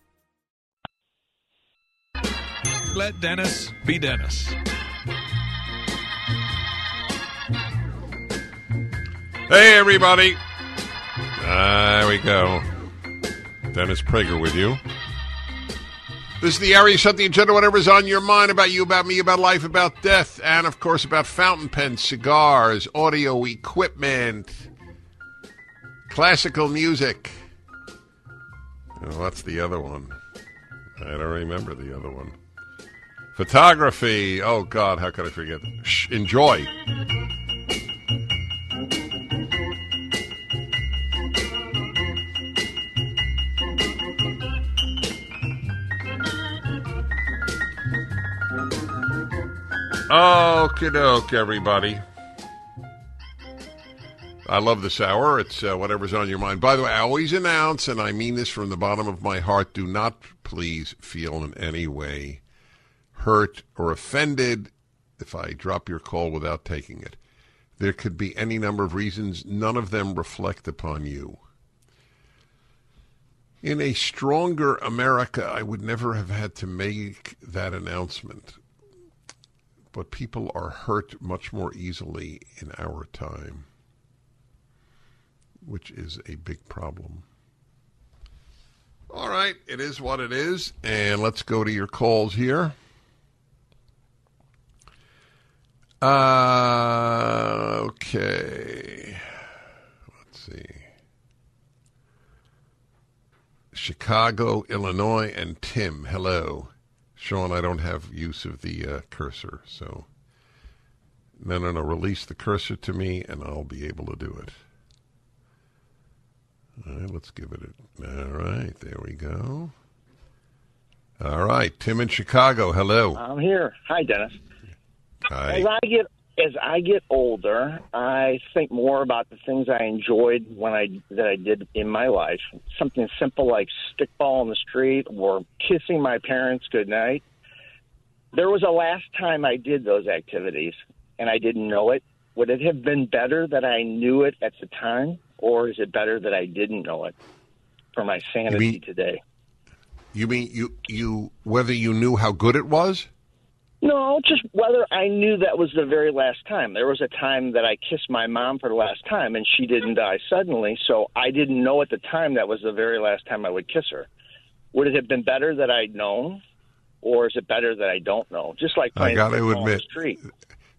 Let Dennis be Dennis. Hey, everybody. There we go. Dennis Prager with you. This is the area you shut the agenda, whatever's on your mind about you, about me, about life, about death, and, of course, about fountain pens, cigars, audio equipment, classical music, And what's the other one? I don't remember the other one. Photography. Oh, God, how could I forget? Shh, enjoy. Okie doke, everybody. I love this hour. It's whatever's on your mind. By the way, I always announce, and I mean this from the bottom of my heart, do not please feel in any way hurt or offended if I drop your call without taking it. There could be any number of reasons. None of them reflect upon you. In a stronger America, I would never have had to make that announcement. But people are hurt much more easily in our time, which is a big problem. All right, it is what it is, and let's go to your calls here. Okay. Let's see. Chicago, Illinois, and Tim, hello. Sean, I don't have use of the cursor, so no, release the cursor to me, and I'll be able to do it. All right, let's give it a, all right, there we go. All right, Tim in Chicago, hello. I'm here. Hi, Dennis. Hi. As I get older, I think more about the things I enjoyed that I did in my life. Something simple like stickball in the street or kissing my parents goodnight. There was a last time I did those activities, and I didn't know it. Would it have been better that I knew it at the time, or is it better that I didn't know it for my sanity today? You mean you whether you knew how good it was? No, just whether I knew that was the very last time. There was a time that I kissed my mom for the last time, and she didn't die suddenly, so I didn't know at the time that was the very last time I would kiss her. Would it have been better that I'd known, or is it better that I don't know? Just like playing football on the street.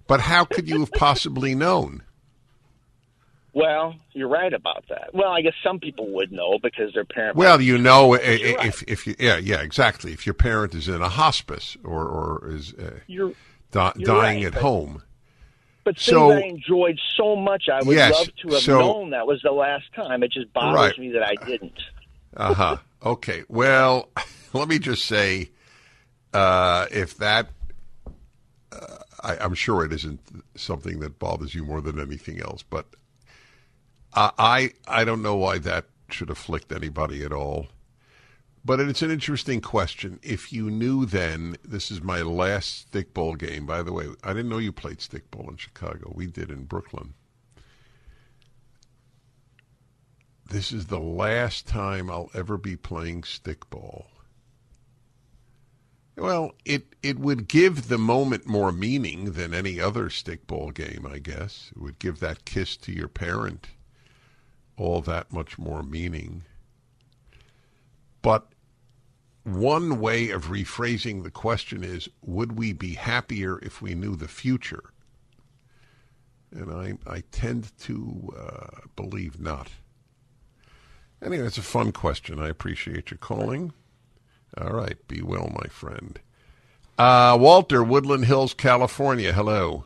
But how could you have possibly known? Well, you're right about that. Well, I guess some people would know because their parent... Well, you know, if your parent is in a hospice or is dying at home. But things I enjoyed so much, I would love to have known that was the last time. It just bothers me that I didn't. Uh-huh. Okay. Well, let me just say, if that... I'm sure it isn't something that bothers you more than anything else, but... I don't know why that should afflict anybody at all. But it's an interesting question. If you knew then, this is my last stickball game. By the way, I didn't know you played stickball in Chicago. We did in Brooklyn. This is the last time I'll ever be playing stickball. Well, it would give the moment more meaning than any other stickball game, I guess. It would give that kiss to your parent all that much more meaning. But one way of rephrasing the question is, would we be happier if we knew the future? And I tend to believe not. Anyway, it's a fun question. I appreciate you calling. All right. Be well, my friend. Walter, Woodland Hills, California. Hello.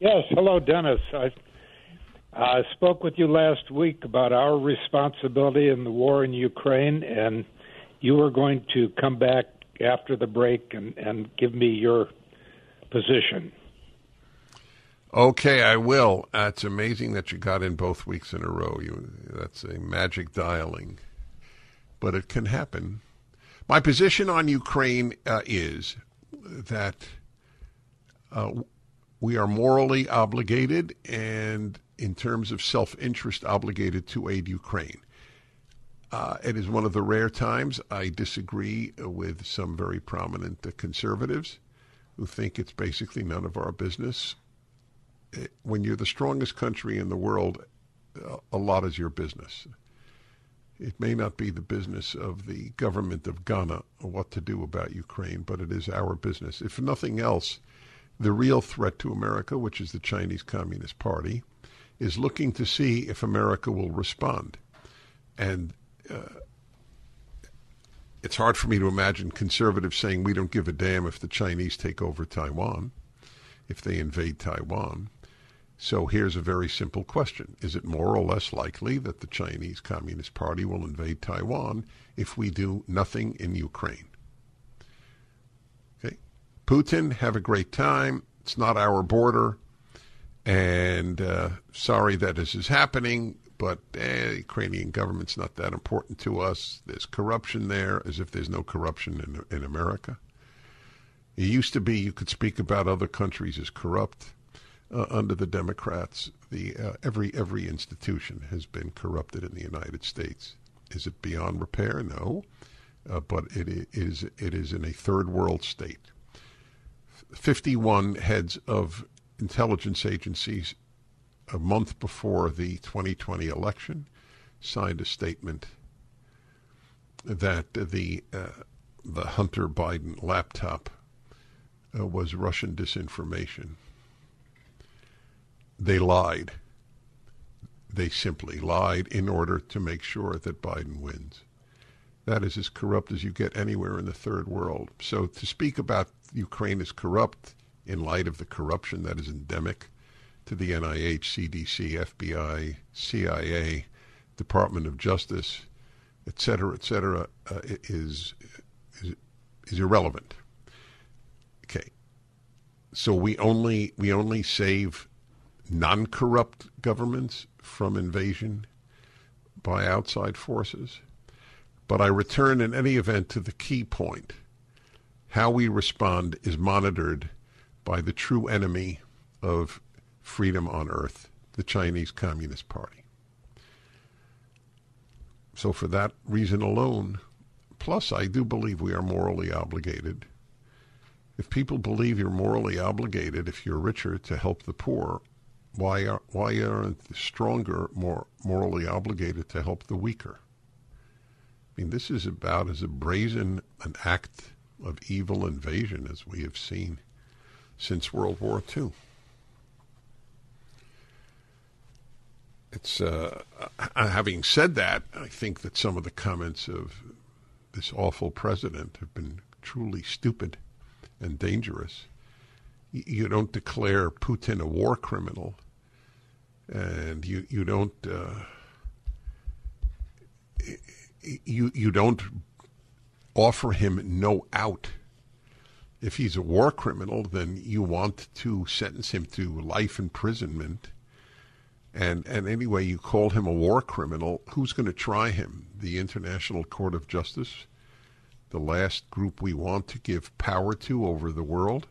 Yes. Hello, Dennis. I spoke with you last week about our responsibility in the war in Ukraine, and you were going to come back after the break and give me your position. Okay, I will. It's amazing that you got in both weeks in a row. That's a magic dialing. But it can happen. My position on Ukraine is that we are morally obligated and in terms of self-interest obligated to aid Ukraine. It is one of the rare times I disagree with some very prominent conservatives who think it's basically none of our business. When you're the strongest country in the world, a lot is your business. It may not be the business of the government of Ghana or what to do about Ukraine, but it is our business. If nothing else, the real threat to America, which is the Chinese Communist Party, is looking to see if America will respond. And It's hard for me to imagine conservatives saying we don't give a damn if the Chinese take over Taiwan, if they invade Taiwan. So here's a very simple question. Is it more or less likely that the Chinese Communist Party will invade Taiwan if we do nothing in Ukraine? Okay. Putin, have a great time. It's not our border. And sorry that this is happening, but the Ukrainian government's not that important to us. There's corruption there, as if there's no corruption in America. It used to be you could speak about other countries as corrupt. Under the Democrats, the every institution has been corrupted in the United States. Is it beyond repair? No, but it is in a third world state. 51 heads of intelligence agencies a month before the 2020 election signed a statement that the Hunter Biden laptop was Russian disinformation. They lied. They simply lied in order to make sure that Biden wins. That is as corrupt as you get anywhere in the third world. So to speak about Ukraine as corrupt in light of the corruption that is endemic to the NIH, CDC, FBI, CIA, Department of Justice, et cetera, is irrelevant. Okay. So we only save non-corrupt governments from invasion by outside forces. But I return in any event to the key point. How we respond is monitored by the true enemy of freedom on earth, the Chinese Communist Party. So for that reason alone, plus I do believe we are morally obligated. If people believe you're morally obligated, if you're richer, to help the poor, why aren't the stronger more morally obligated to help the weaker? I mean, this is about as brazen an act of evil invasion as we have seen since World War II. It's having said that, I think that some of the comments of this awful president have been truly stupid and dangerous. You don't declare Putin a war criminal, and you don't offer him no out. If he's a war criminal, then you want to sentence him to life imprisonment. And anyway, you call him a war criminal. Who's going to try him? The International Court of Justice, the last group we want to give power to over the world.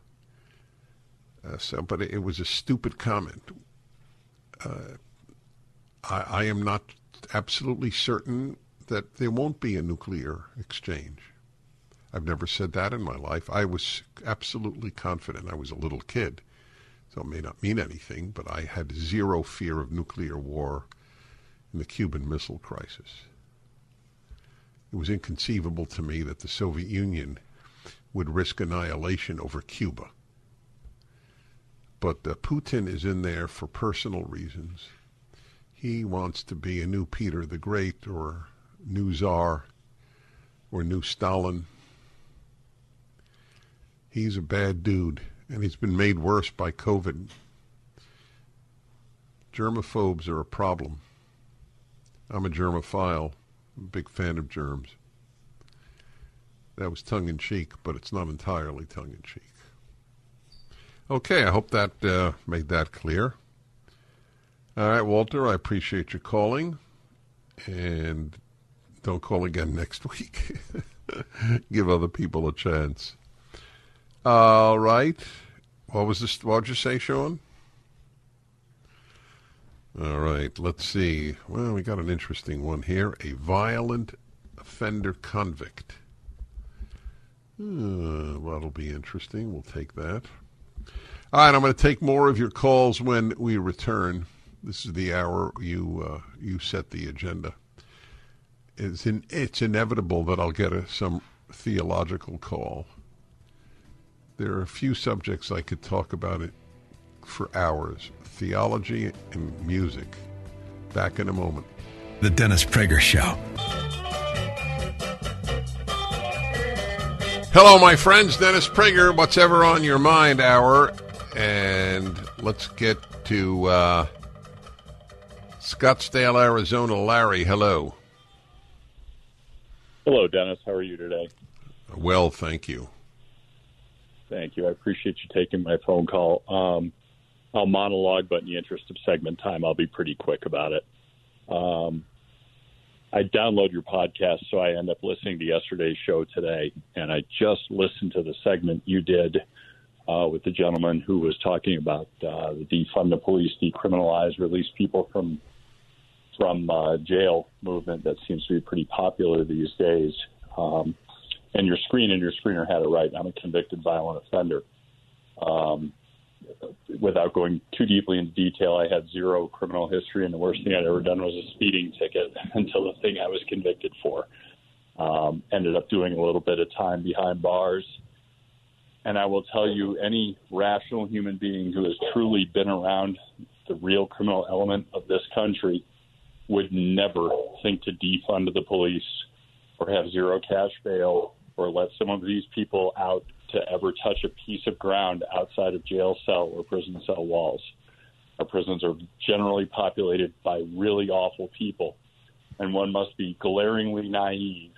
But it was a stupid comment. I am not absolutely certain that there won't be a nuclear exchange. I've never said that in my life. I was absolutely confident. I was a little kid, so it may not mean anything, but I had zero fear of nuclear war in the Cuban Missile Crisis. It was inconceivable to me that the Soviet Union would risk annihilation over Cuba. But Putin is in there for personal reasons. He wants to be a new Peter the Great or new Tsar or new Stalin. He's a bad dude, and he's been made worse by COVID. Germaphobes are a problem. I'm a germophile. I'm a big fan of germs. That was tongue-in-cheek, but it's not entirely tongue-in-cheek. Okay, I hope that made that clear. All right, Walter, I appreciate your calling. And don't call again next week. Give other people a chance. All right. What was this? What did you say, Sean? All right, let's see. Well, we got an interesting one here. A violent offender convict. That'll be interesting. We'll take that. All right, I'm going to take more of your calls when we return. This is the hour you set the agenda. It's inevitable that I'll get some theological call. There are a few subjects I could talk about it for hours. Theology and music. Back in a moment. The Dennis Prager Show. Hello, my friends. Dennis Prager, What's Ever on Your Mind hour. And let's get to Scottsdale, Arizona. Larry, hello. Hello, Dennis. How are you today? Well, thank you. Thank you. I appreciate you taking my phone call. I'll monologue, but in the interest of segment time, I'll be pretty quick about it. I download your podcast, so I end up listening to yesterday's show today, and I just listened to the segment you did with the gentleman who was talking about the defund the police, decriminalize, release people from jail movement that seems to be pretty popular these days. And your screener had it right. I'm a convicted violent offender. Without going too deeply into detail, I had zero criminal history, and the worst thing I'd ever done was a speeding ticket until the thing I was convicted for. Ended up doing a little bit of time behind bars. And I will tell you, any rational human being who has truly been around the real criminal element of this country would never think to defund the police or have zero cash bail or let some of these people out to ever touch a piece of ground outside of jail cell or prison cell walls. Our prisons are generally populated by really awful people, and one must be glaringly naive,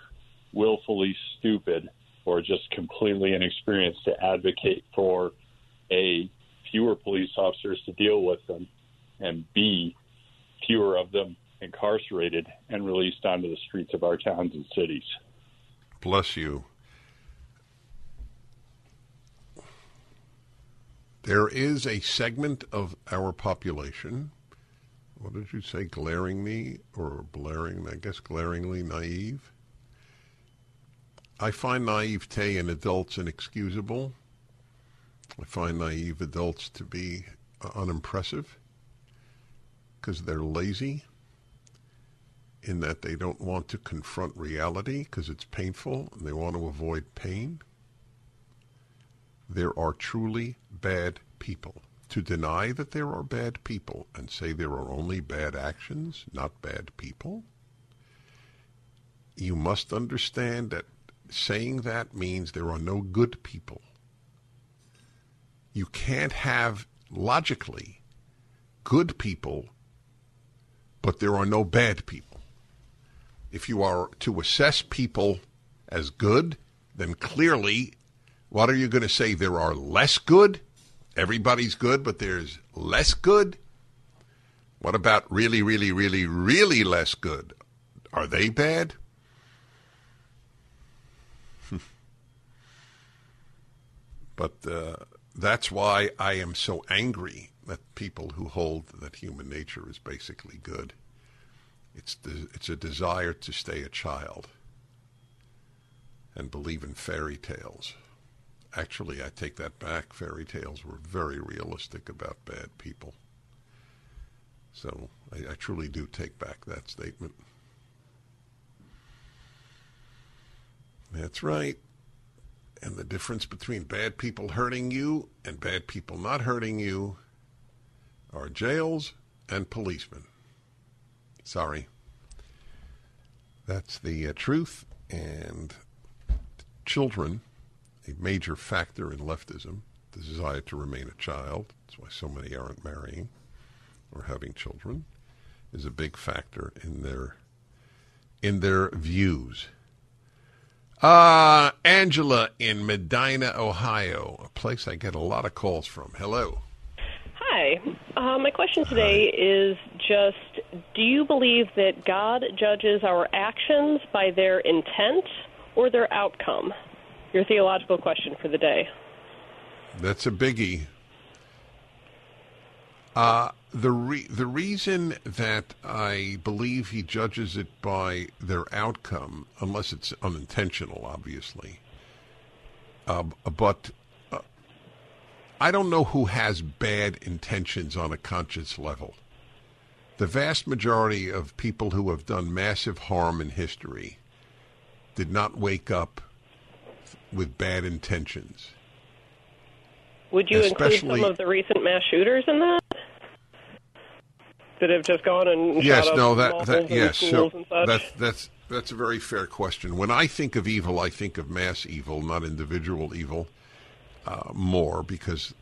willfully stupid, or just completely inexperienced to advocate for A, fewer police officers to deal with them, and B, fewer of them incarcerated and released onto the streets of our towns and cities. Bless you. There is a segment of our population, what did you say, glaringly or blaring, I guess glaringly naive. I find naivete in adults inexcusable. I find naive adults to be unimpressive because they're lazy in that they don't want to confront reality because it's painful and they want to avoid pain. There are truly bad people. To deny that there are bad people and say there are only bad actions, not bad people, you must understand that saying that means there are no good people. You can't have, logically, good people, but there are no bad people. If you are to assess people as good, then clearly, what are you going to say? There are less good? Everybody's good, but there's less good? What about really, really, really, really less good? Are they bad? But that's why I am so angry at people who hold that human nature is basically good. It's a desire to stay a child and believe in fairy tales. Actually, I take that back. Fairy tales were very realistic about bad people. So I truly do take back that statement. That's right. And the difference between bad people hurting you and bad people not hurting you are jails and policemen. Sorry. That's the truth. And children, a major factor in leftism, the desire to remain a child. That's why so many aren't marrying or having children, is a big factor in their views. Angela in Medina, Ohio, a place I get a lot of calls from. Hello. Hi. My question today is just, do you believe that God judges our actions by their intent or their outcome? Your theological question for the day. That's a biggie. The reason that I believe he judges it by their outcome, unless it's unintentional, obviously, but I don't know who has bad intentions on a conscious level. The vast majority of people who have done massive harm in history did not wake up with bad intentions. Would you include some of the recent mass shooters in that? That have just gone and shot up schools and such? Yes, no, that's That's a very fair question. When I think of evil, I think of mass evil, not individual evil, more, because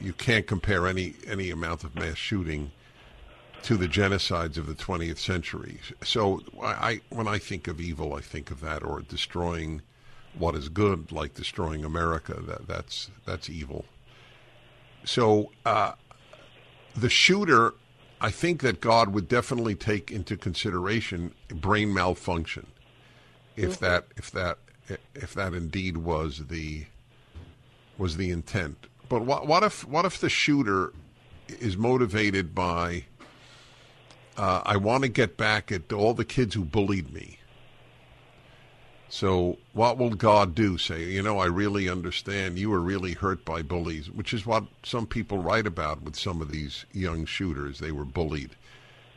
you can't compare any amount of mass shooting to the genocides of the 20th century. So when I think of evil, I think of that, or destroying what is good, like destroying America. That's evil. So the shooter, I think that God would definitely take into consideration brain malfunction, if that indeed was the intent. But what if the shooter is motivated by I want to get back at all the kids who bullied me? So what will God do? Say, I really understand you were really hurt by bullies, which is what some people write about with some of these young shooters. They were bullied.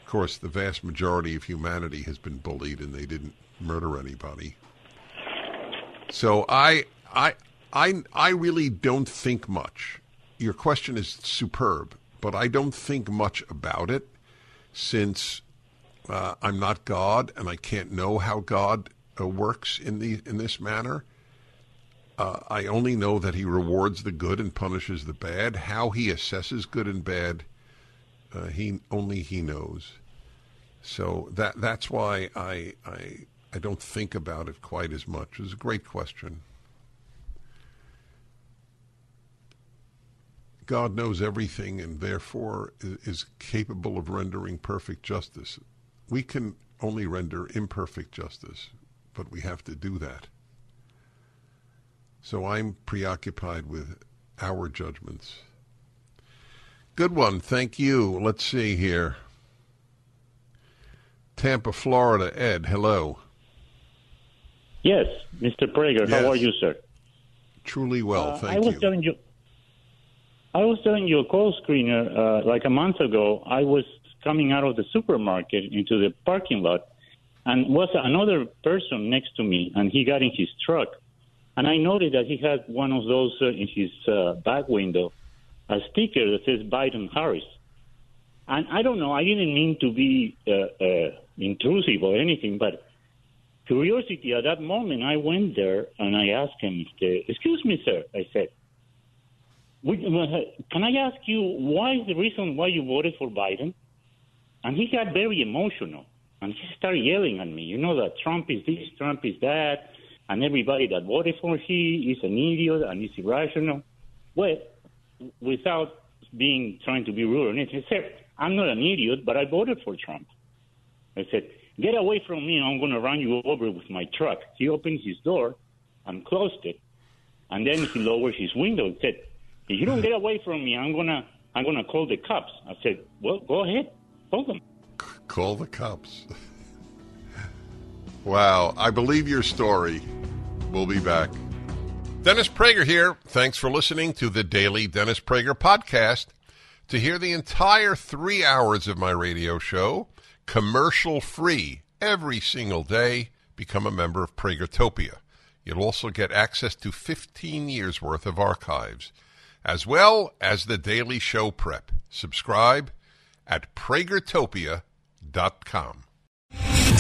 Of course, the vast majority of humanity has been bullied, and they didn't murder anybody. So I really don't think much. Your question is superb, but I don't think much about it, since I'm not God, and I can't know how God works in this manner. I only know that he rewards the good and punishes the bad. How he assesses good and bad, he only knows. So that's why I don't think about it quite as much. It's a great question. God knows everything, and therefore is capable of rendering perfect justice. We can only render imperfect justice, but we have to do that. So I'm preoccupied with our judgments. Good one. Thank you. Let's see here. Tampa, Florida. Ed, hello. Yes, Mr. Prager. Yes. How are you, sir? Truly well. Thank you. I was telling you a call screener like a month ago. I was coming out of the supermarket into the parking lot, and was another person next to me, and he got in his truck, and I noted that he had one of those in his back window, a sticker that says Biden Harris. And I don't know, I didn't mean to be intrusive or anything, but curiosity at that moment, I went there and I asked him, excuse me, sir, I said, can I ask you why is the reason why you voted for Biden? And he got very emotional. And he started yelling at me, that Trump is this, Trump is that, and everybody that voted for him is an idiot and is irrational. Well, without trying to be rude or anything, I said, I'm not an idiot, but I voted for Trump. I said, get away from me, I'm going to run you over with my truck. He opened his door and closed it, and then he lowered his window and said, if you don't get away from me, I'm gonna call the cops. I said, well, go ahead, call them. Call the cops. Wow, I believe your story. We'll be back. Dennis Prager here. Thanks for listening to the Daily Dennis Prager Podcast. To hear the entire 3 hours of my radio show, commercial-free, every single day, become a member of Pragertopia. You'll also get access to 15 years' worth of archives, as well as the daily show prep. Subscribe at PragerTopia.com.